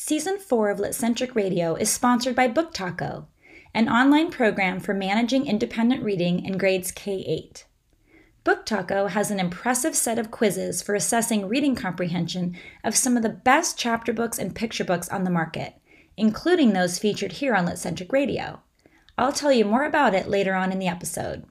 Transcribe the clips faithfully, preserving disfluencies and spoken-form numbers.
Season four of LitCentric Radio is sponsored by Book Taco, an online program for managing independent reading in grades K through eight. Book Taco has an impressive set of quizzes for assessing reading comprehension of some of the best chapter books and picture books on the market, including those featured here on LitCentric Radio. I'll tell you more about it later on in the episode.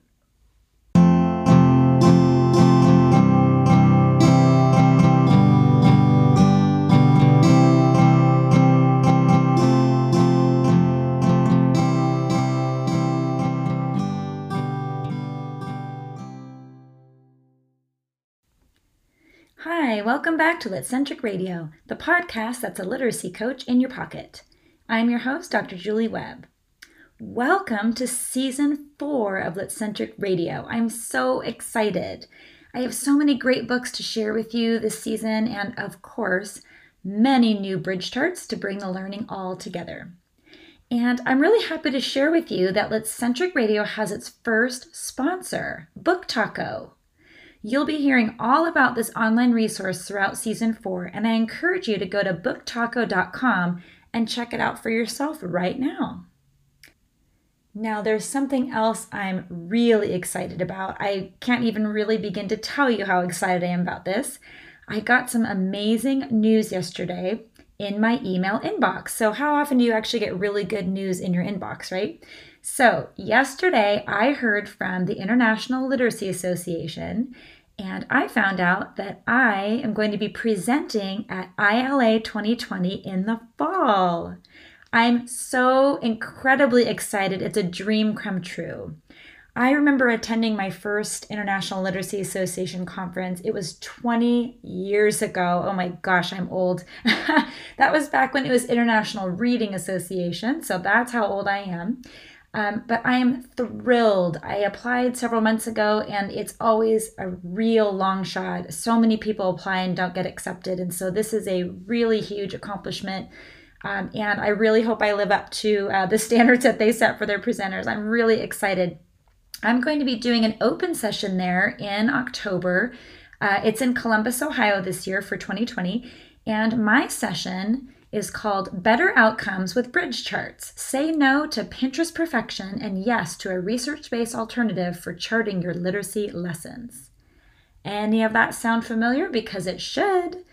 Hi, welcome back to LitCentric Radio, the podcast that's a literacy coach in your pocket. I'm your host, Doctor Julie Webb. Welcome to Season four of LitCentric Radio. I'm so excited. I have so many great books to share with you this season and, of course, many new bridge charts to bring the learning all together. And I'm really happy to share with you that LitCentric Radio has its first sponsor, Book Taco. You'll be hearing all about this online resource throughout Season four, and I encourage you to go to book taco dot com and check it out for yourself right now. Now, there's something else I'm really excited about. I can't even really begin to tell you how excited I am about this. I got some amazing news yesterday in my email inbox. So how often do you actually get really good news in your inbox, right? So yesterday I heard from the International Literacy Association, and I found out that I am going to be presenting at I L A twenty twenty in the fall. I'm so incredibly excited. It's a dream come true. I remember attending my first International Literacy Association conference. It was twenty years ago. Oh my gosh, I'm old. That was back when it was International Reading Association, so that's how old I am. Um, but I am thrilled. I applied several months ago, and it's always a real long shot. So many people apply and don't get accepted. And so this is a really huge accomplishment. Um, and I really hope I live up to uh, the standards that they set for their presenters. I'm really excited. I'm going to be doing an open session there in October. Uh, it's in Columbus, Ohio this year for twenty twenty. And my session is called Better Outcomes with Bridge Charts. Say no to Pinterest perfection and yes to a research-based alternative for charting your literacy lessons. Any of that sound familiar? Because it should.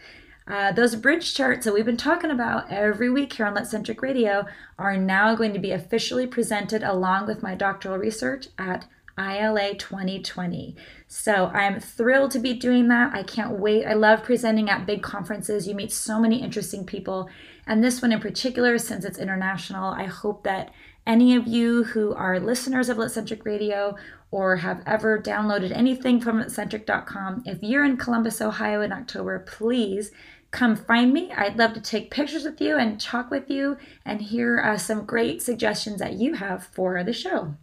Uh, those bridge charts that we've been talking about every week here on LitCentric Radio are now going to be officially presented along with my doctoral research at I L A twenty twenty. So I'm thrilled to be doing that. I can't wait. I love presenting at big conferences. You meet so many interesting people. And this one in particular, since it's international, I hope that any of you who are listeners of LitCentric Radio or have ever downloaded anything from litcentric dot com, if you're in Columbus, Ohio in October, please come find me. I'd love to take pictures with you and talk with you and hear uh, some great suggestions that you have for the show.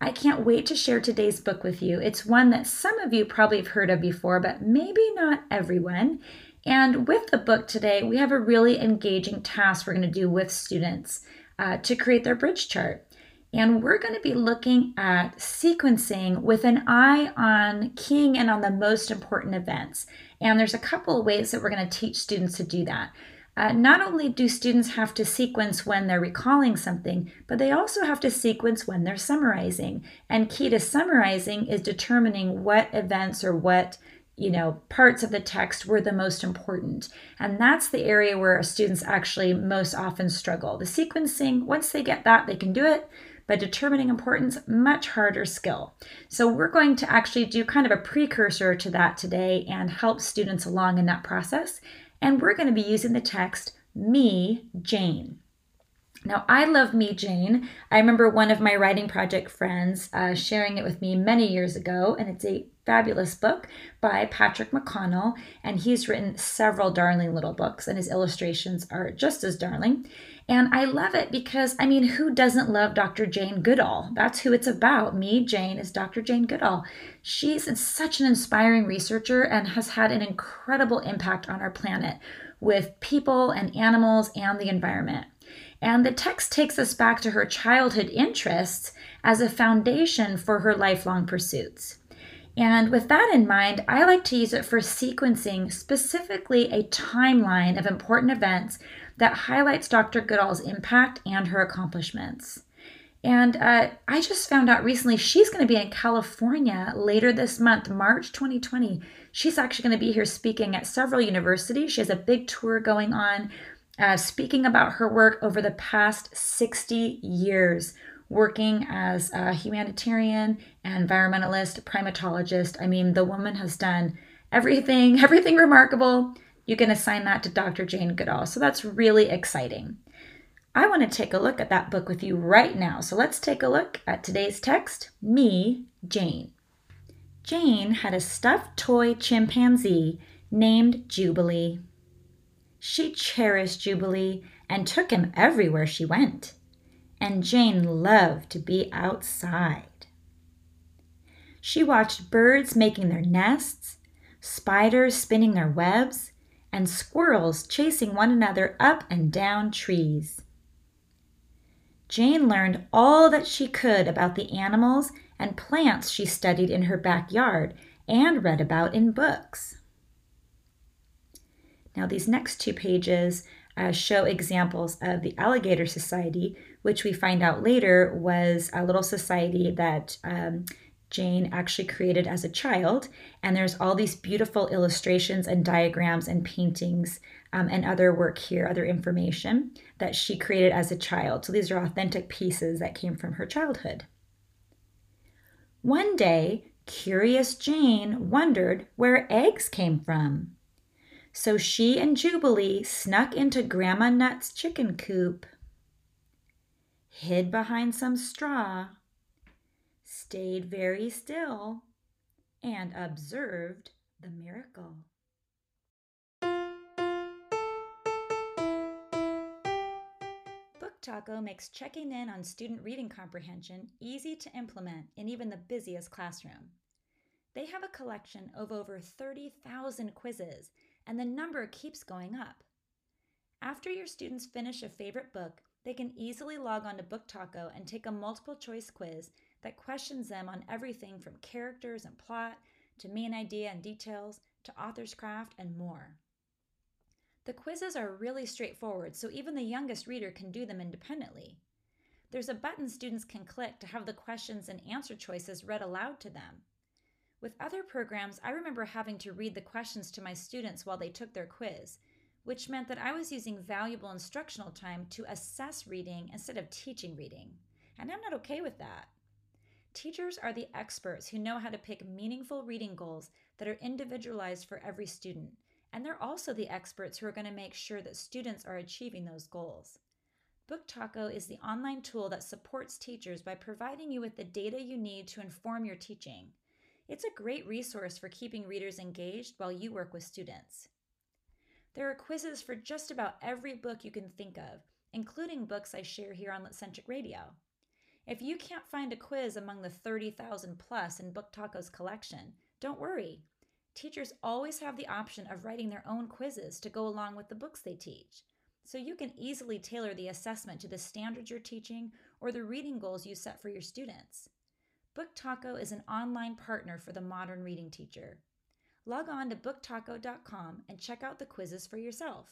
I can't wait to share today's book with you. It's one that some of you probably have heard of before, but maybe not everyone. And with the book today, we have a really engaging task we're going to do with students uh, to create their bridge chart. And we're going to be looking at sequencing with an eye on keying in on the most important events. And there's a couple of ways that we're going to teach students to do that. Uh, not only do students have to sequence when they're recalling something, but they also have to sequence when they're summarizing. And key to summarizing is determining what events or what, you know, parts of the text were the most important. And that's the area where students actually most often struggle. The sequencing, once they get that, they can do it. But determining importance, much harder skill. So we're going to actually do kind of a precursor to that today and help students along in that process. And we're going to be using the text, Me, Jane. Now, I love Me, Jane. I remember one of my writing project friends uh, sharing it with me many years ago, and it's a fabulous book by Patrick McConnell, and he's written several darling little books, and his illustrations are just as darling. And I love it because, I mean, who doesn't love Doctor Jane Goodall? That's who it's about. Me, Jane, is Doctor Jane Goodall. She's such an inspiring researcher and has had an incredible impact on our planet with people and animals and the environment. And the text takes us back to her childhood interests as a foundation for her lifelong pursuits. And with that in mind, I like to use it for sequencing specifically a timeline of important events that highlights Doctor Goodall's impact and her accomplishments. And uh, I just found out recently she's going to be in California later this month, March twenty twenty. She's actually going to be here speaking at several universities. She has a big tour going on, uh, speaking about her work over the past sixty years, working as a humanitarian, environmentalist, primatologist. I mean, the woman has done everything, everything remarkable. You can assign that to Doctor Jane Goodall. So that's really exciting. I want to take a look at that book with you right now. So let's take a look at today's text, Me, Jane. Jane had a stuffed toy chimpanzee named Jubilee. She cherished Jubilee and took him everywhere she went. And Jane loved to be outside. She watched birds making their nests, spiders spinning their webs, and squirrels chasing one another up and down trees. Jane learned all that she could about the animals and plants she studied in her backyard and read about in books. Now, these next two pages uh, show examples of the Alligator Society, which we find out later was a little society that um, Jane actually created as a child. And there's all these beautiful illustrations and diagrams and paintings Um, and other work here, other information that she created as a child. So these are authentic pieces that came from her childhood. One day, curious Jane wondered where eggs came from. So she and Jubilee snuck into Grandma Nut's chicken coop, hid behind some straw, stayed very still, and observed the miracle. Book Taco makes checking in on student reading comprehension easy to implement in even the busiest classroom. They have a collection of over thirty thousand quizzes, and the number keeps going up. After your students finish a favorite book, they can easily log on to Book Taco and take a multiple choice quiz that questions them on everything from characters and plot, to main idea and details, to author's craft, and more. The quizzes are really straightforward, so even the youngest reader can do them independently. There's a button students can click to have the questions and answer choices read aloud to them. With other programs, I remember having to read the questions to my students while they took their quiz, which meant that I was using valuable instructional time to assess reading instead of teaching reading, and I'm not okay with that. Teachers are the experts who know how to pick meaningful reading goals that are individualized for every student. And they're also the experts who are going to make sure that students are achieving those goals. Book Taco is the online tool that supports teachers by providing you with the data you need to inform your teaching. It's a great resource for keeping readers engaged while you work with students. There are quizzes for just about every book you can think of, including books I share here on LitCentric Radio. If you can't find a quiz among the thirty thousand plus in Book Taco's collection, don't worry. Teachers always have the option of writing their own quizzes to go along with the books they teach. So you can easily tailor the assessment to the standards you're teaching or the reading goals you set for your students. Book Taco is an online partner for the modern reading teacher. Log on to book taco dot com and check out the quizzes for yourself.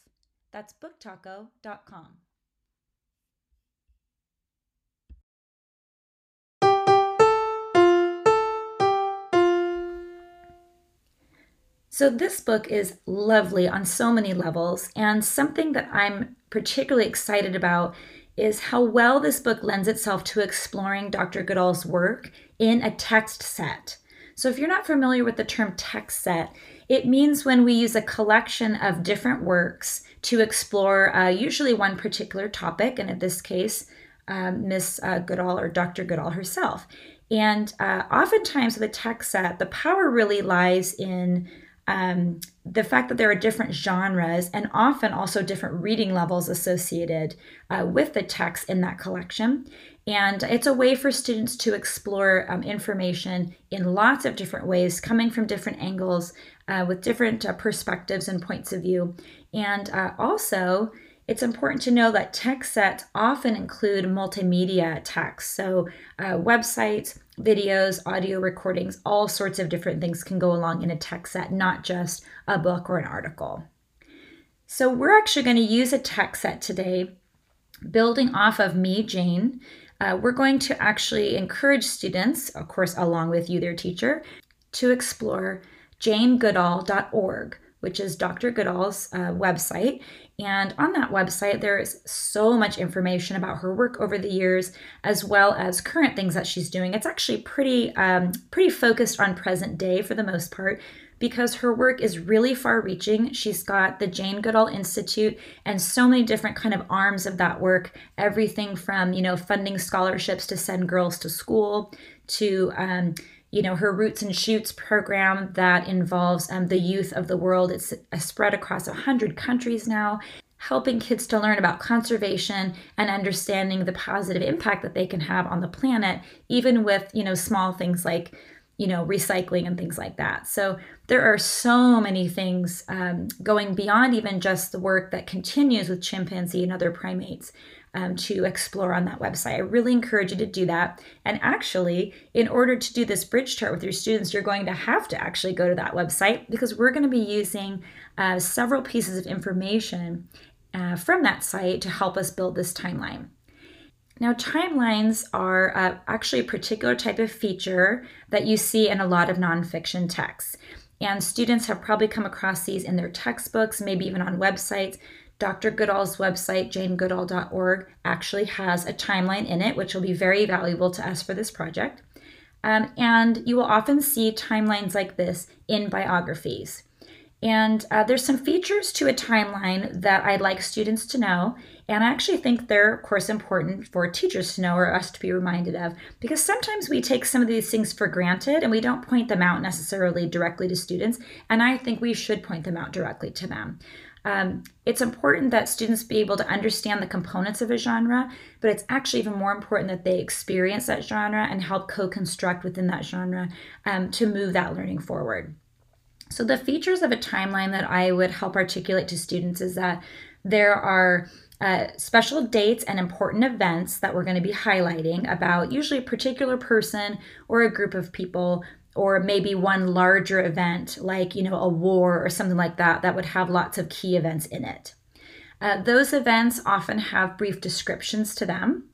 That's book taco dot com. So this book is lovely on so many levels, and something that I'm particularly excited about is how well this book lends itself to exploring Doctor Goodall's work in a text set. So if you're not familiar with the term text set, it means when we use a collection of different works to explore uh, usually one particular topic, and in this case, um, Miss uh, Goodall or Doctor Goodall herself. And uh, oftentimes with a text set, the power really lies in Um, the fact that there are different genres and often also different reading levels associated uh, with the text in that collection. And it's a way for students to explore um, information in lots of different ways, coming from different angles, uh, with different uh, perspectives and points of view. And uh, also, it's important to know that text sets often include multimedia text, so uh, websites, videos, audio recordings, all sorts of different things can go along in a text set, not just a book or an article. So we're actually going to use a text set today, building off of Me, Jane. Uh, we're going to actually encourage students, of course, along with you, their teacher, to explore jane goodall dot org, which is Doctor Goodall's uh, website. And on that website, there is so much information about her work over the years, as well as current things that she's doing. It's actually pretty, um, pretty focused on present day for the most part, because her work is really far-reaching. She's got the Jane Goodall Institute and so many different kind of arms of that work, everything from, you know, funding scholarships to send girls to school to, um, you know, her Roots and Shoots program that involves um, the youth of the world. It's spread across one hundred countries now, helping kids to learn about conservation and understanding the positive impact that they can have on the planet, even with, you know, small things like, you know, recycling and things like that. So there are so many things um, going beyond even just the work that continues with chimpanzee and other primates um, to explore on that website. I really encourage you to do that. And actually, in order to do this bridge chart with your students, you're going to have to actually go to that website, because we're going to be using uh, several pieces of information uh, from that site to help us build this timeline. Now, timelines are uh, actually a particular type of feature that you see in a lot of nonfiction texts. And students have probably come across these in their textbooks, maybe even on websites. Doctor Goodall's website, jane goodall dot org, actually has a timeline in it, which will be very valuable to us for this project. Um, and you will often see timelines like this in biographies. And uh, there's some features to a timeline that I'd like students to know. And I actually think they're, of course, important for teachers to know, or us to be reminded of, because sometimes we take some of these things for granted and we don't point them out necessarily directly to students. And I think we should point them out directly to them. Um, it's important that students be able to understand the components of a genre, but it's actually even more important that they experience that genre and help co-construct within that genre um, to move that learning forward. So the features of a timeline that I would help articulate to students is that there are uh, special dates and important events that we're going to be highlighting about usually a particular person or a group of people, or maybe one larger event like, you know, a war or something like that, that would have lots of key events in it. Uh, those events often have brief descriptions to them.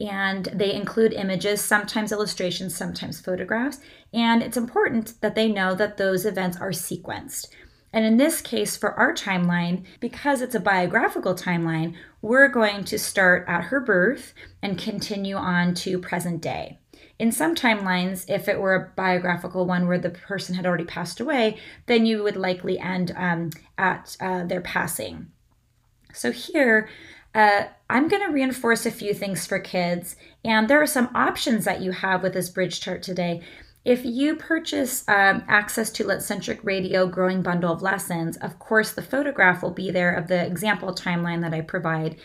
And they include images, sometimes illustrations, sometimes photographs. And it's important that they know that those events are sequenced. And in this case, for our timeline, because it's a biographical timeline, we're going to start at her birth and continue on to present day. In some timelines, if it were a biographical one where the person had already passed away, then you would likely end um, at uh, their passing. So here, Uh, I'm going to reinforce a few things for kids, and there are some options that you have with this bridge chart today. If you purchase um, access to LitCentric Radio Growing Bundle of Lessons, of course the photograph will be there of the example timeline that I provide,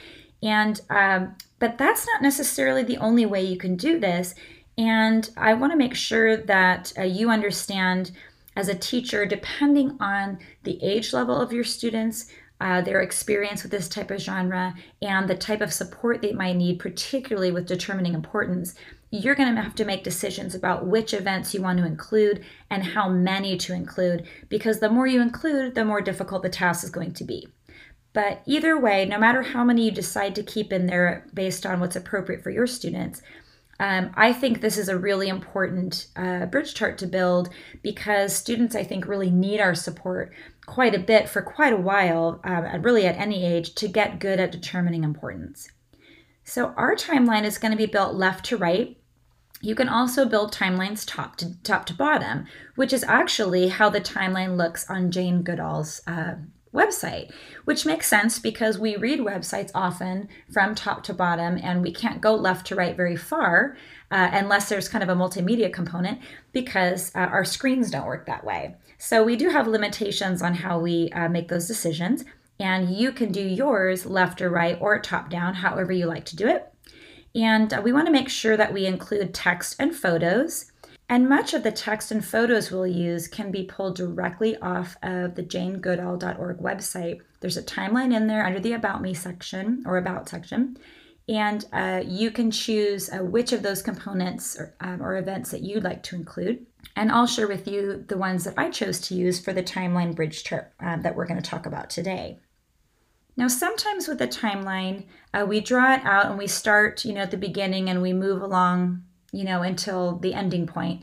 and um, but that's not necessarily the only way you can do this, and I want to make sure that uh, you understand as a teacher, depending on the age level of your students, Uh, their experience with this type of genre, and the type of support they might need, particularly with determining importance, you're going to have to make decisions about which events you want to include and how many to include, because the more you include, the more difficult the task is going to be. But either way, no matter how many you decide to keep in there based on what's appropriate for your students, Um, I think this is a really important uh, bridge chart to build, because students, I think, really need our support quite a bit for quite a while, um, really at any age, to get good at determining importance. So our timeline is going to be built left to right. You can also build timelines top to, top to bottom, which is actually how the timeline looks on Jane Goodall's uh, website, which makes sense because we read websites often from top to bottom, and we can't go left to right very far uh, unless there's kind of a multimedia component, because uh, our screens don't work that way. So we do have limitations on how we uh, make those decisions, and you can do yours left or right or top down, however you like to do it. And uh, we want to make sure that we include text and photos. And much of the text and photos we'll use can be pulled directly off of the jane goodall dot org website. There's a timeline in there under the About Me section, or About section. And uh, you can choose uh, which of those components or, um, or events that you'd like to include. And I'll share with you the ones that I chose to use for the timeline bridge chart uh, that we're going to talk about today. Now, sometimes with a timeline, uh, we draw it out and we start, you know, at the beginning and we move along, you know, until the ending point.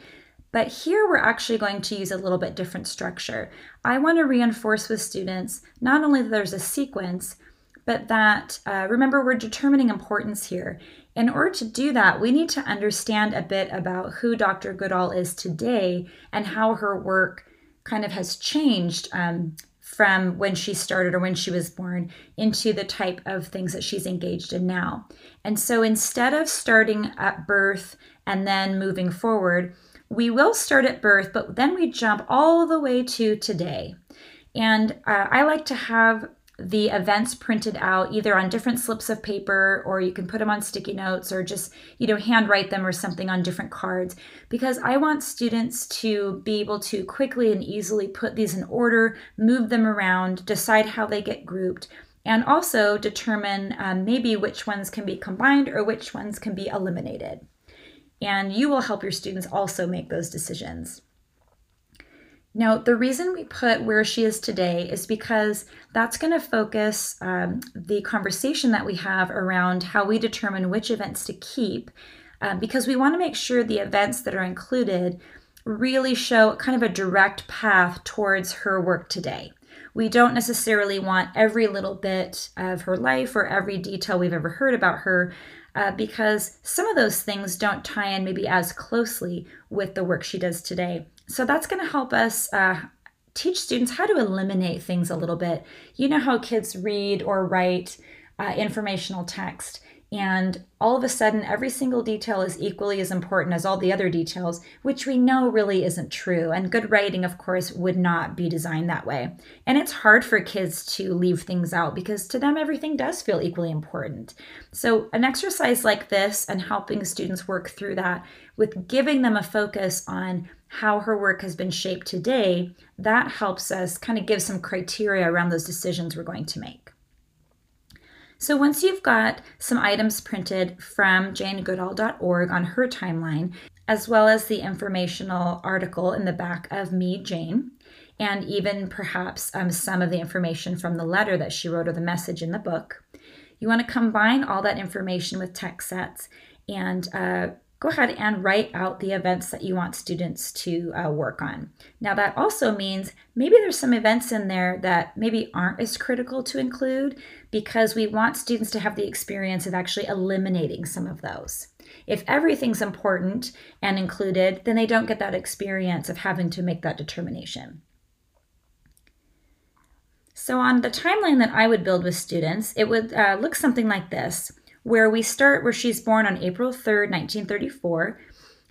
But here we're actually going to use a little bit different structure. I want to reinforce with students not only that there's a sequence, but that, uh, remember, we're determining importance here. In order to do that, we need to understand a bit about who Doctor Goodall is today and how her work kind of has changed um, from when she started or when she was born into the type of things that she's engaged in now. And so instead of starting at birth and then moving forward, we will start at birth, but then we jump all the way to today. And uh, I like to have the events printed out either on different slips of paper, or you can put them on sticky notes, or just, you know, handwrite them or something on different cards, because I want students to be able to quickly and easily put these in order, move them around, decide how they get grouped, and also determine um, maybe which ones can be combined or which ones can be eliminated. And you will help your students also make those decisions. Now, the reason we put where she is today is because that's going to focus um, the conversation that we have around how we determine which events to keep, uh, because we want to make sure the events that are included really show kind of a direct path towards her work today. We don't necessarily want every little bit of her life or every detail we've ever heard about her, uh, because some of those things don't tie in maybe as closely with the work she does today. So that's going to help us uh, teach students how to eliminate things a little bit. You know how kids read or write uh, informational text, and all of a sudden every single detail is equally as important as all the other details, which we know really isn't true. And good writing, of course, would not be designed that way. And it's hard for kids to leave things out, because to them everything does feel equally important. So an exercise like this and helping students work through that with giving them a focus on how her work has been shaped today, that helps us kind of give some criteria around those decisions we're going to make. So once you've got some items printed from jane goodall dot org on her timeline, as well as the informational article in the back of Me, Jane, and even perhaps um, some of the information from the letter that she wrote or the message in the book, you want to combine all that information with text sets and uh, go ahead and write out the events that you want students to uh, work on. Now, that also means maybe there's some events in there that maybe aren't as critical to include, because we want students to have the experience of actually eliminating some of those. If everything's important and included, then they don't get that experience of having to make that determination. So on the timeline that I would build with students, it would uh, look something like this, where we start where she's born on April third, nineteen thirty-four,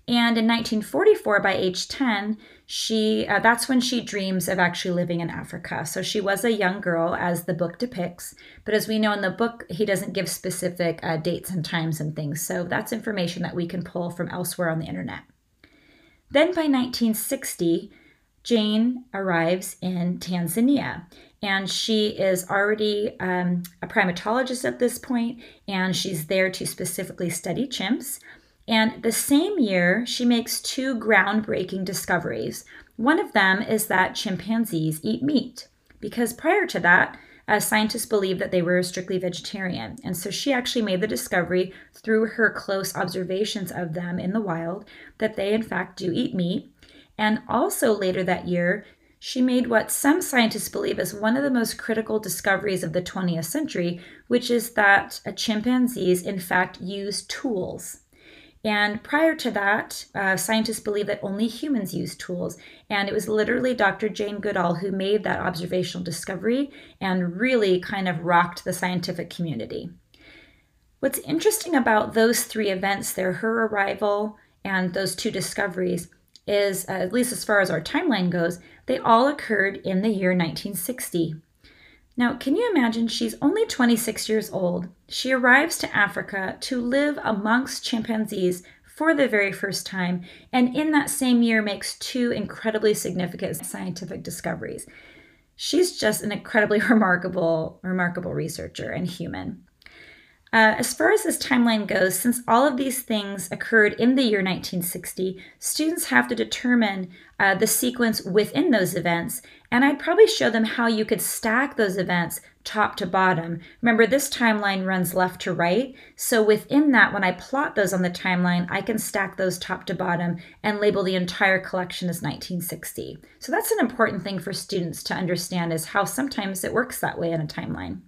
and in nineteen forty-four, by age ten, she uh, that's when she dreams of actually living in Africa. So she was a young girl, as the book depicts, but as we know in the book, he doesn't give specific uh, dates and times and things, so that's information that we can pull from elsewhere on the internet. Then by nineteen sixty, Jane arrives in Tanzania, and she is already um, a primatologist at this point, and she's there to specifically study chimps. And the same year, she makes two groundbreaking discoveries. One of them is that chimpanzees eat meat, because prior to that, uh, scientists believed that they were strictly vegetarian. And so she actually made the discovery through her close observations of them in the wild that they, in fact, do eat meat. And also later that year, she made what some scientists believe is one of the most critical discoveries of the twentieth century, which is that chimpanzees, in fact, use tools. And prior to that, uh, scientists believed that only humans use tools. And it was literally Doctor Jane Goodall who made that observational discovery and really kind of rocked the scientific community. What's interesting about those three events there, her arrival and those two discoveries, is, uh, at least as far as our timeline goes, they all occurred in the year nineteen sixty. Now, can you imagine? She's only twenty-six years old. She arrives to Africa to live amongst chimpanzees for the very first time, and in that same year makes two incredibly significant scientific discoveries. She's just an incredibly remarkable, remarkable researcher and human. Uh, as far as this timeline goes, since all of these things occurred in the year nineteen sixty, students have to determine uh, the sequence within those events, and I'd probably show them how you could stack those events top to bottom. Remember, this timeline runs left to right, so within that, when I plot those on the timeline, I can stack those top to bottom and label the entire collection as nineteen sixty. So that's an important thing for students to understand, is how sometimes it works that way in a timeline.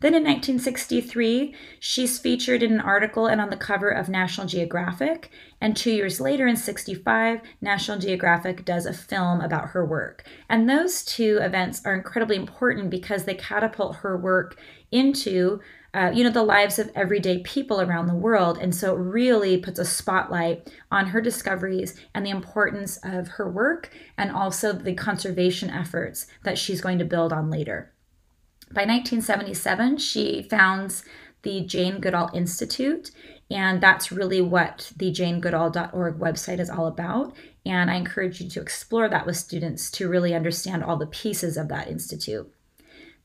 Then in nineteen sixty-three, she's featured in an article and on the cover of National Geographic. And two years later in sixty-five, National Geographic does a film about her work. And those two events are incredibly important because they catapult her work into, uh, you know, the lives of everyday people around the world. And so it really puts a spotlight on her discoveries and the importance of her work, and also the conservation efforts that she's going to build on later. By nineteen seventy-seven, she founds the Jane Goodall Institute, and that's really what the jane goodall dot org website is all about. And I encourage you to explore that with students to really understand all the pieces of that institute.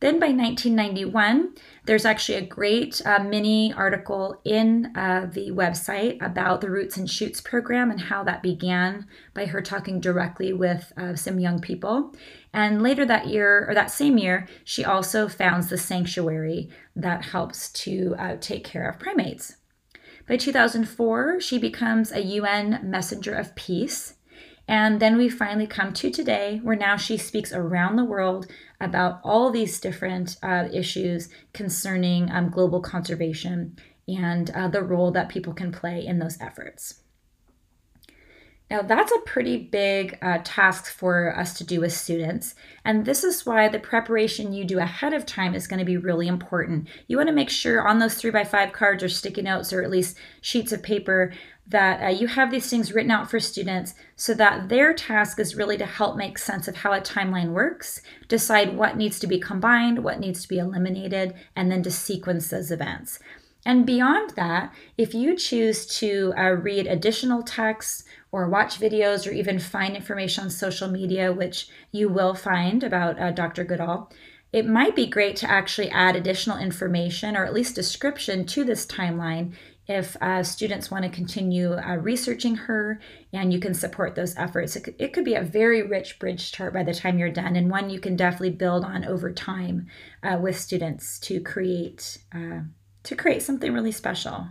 Then by nineteen ninety-one, there's actually a great uh, mini article in uh, the website about the Roots and Shoots program and how that began, by her talking directly with uh, some young people. And later that year, or that same year, she also founds the sanctuary that helps to uh, take care of primates. By two thousand four, she becomes a U N Messenger of Peace. And then we finally come to today, where now she speaks around the world about all these different uh, issues concerning um, global conservation and uh, the role that people can play in those efforts. Now, that's a pretty big uh, task for us to do with students, and this is why the preparation you do ahead of time is going to be really important. You want to make sure on those three by five cards or sticky notes, or at least sheets of paper, that uh, you have these things written out for students, so that their task is really to help make sense of how a timeline works, decide what needs to be combined, what needs to be eliminated, and then to sequence those events. And beyond that, if you choose to uh, read additional texts or watch videos or even find information on social media, which you will find about uh, Doctor Goodall, it might be great to actually add additional information or at least description to this timeline if uh, students want to continue uh, researching her, and you can support those efforts. It could, it could be a very rich bridge chart by the time you're done, and one you can definitely build on over time uh, with students to create uh, to create something really special.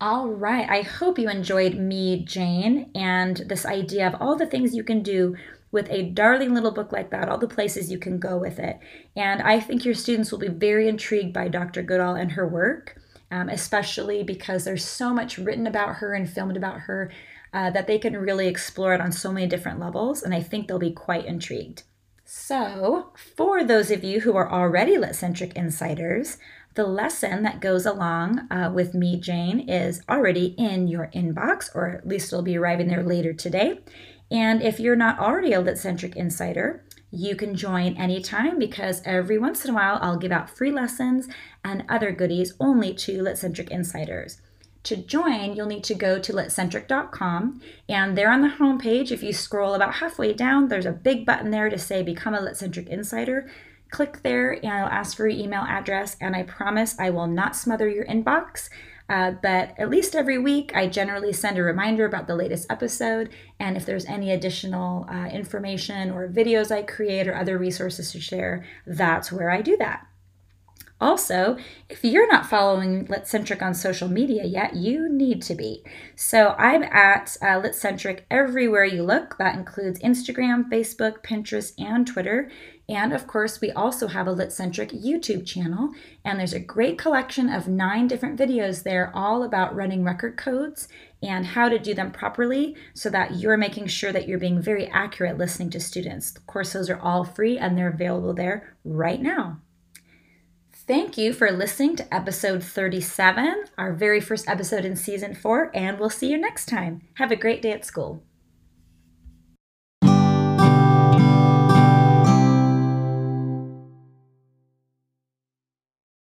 All right, I hope you enjoyed Me, Jane, and this idea of all the things you can do with a darling little book like that, all the places you can go with it. And I think your students will be very intrigued by Doctor Goodall and her work, um, especially because there's so much written about her and filmed about her uh, that they can really explore it on so many different levels, and I think they'll be quite intrigued. So, for those of you who are already LitCentric Insiders, the lesson that goes along uh, with Me, Jane is already in your inbox, or at least it'll be arriving there later today. And if you're not already a LitCentric Insider, you can join anytime, because every once in a while I'll give out free lessons and other goodies only to LitCentric Insiders. To join, you'll need to go to litcentric dot com, and there on the homepage, if you scroll about halfway down, there's a big button there to say Become a LitCentric Insider. Click there, and I'll ask for your email address, and I promise I will not smother your inbox, uh, but at least every week, I generally send a reminder about the latest episode, and if there's any additional uh, information or videos I create or other resources to share, that's where I do that. Also, if you're not following LitCentric on social media yet, you need to be. So I'm at uh, LitCentric everywhere you look. That includes Instagram, Facebook, Pinterest, and Twitter. And of course, we also have a LitCentric YouTube channel, and there's a great collection of nine different videos there all about running record codes and how to do them properly so that you're making sure that you're being very accurate listening to students. Of course, those are all free, and they're available there right now. Thank you for listening to episode thirty-seven, our very first episode in season four, and we'll see you next time. Have a great day at school.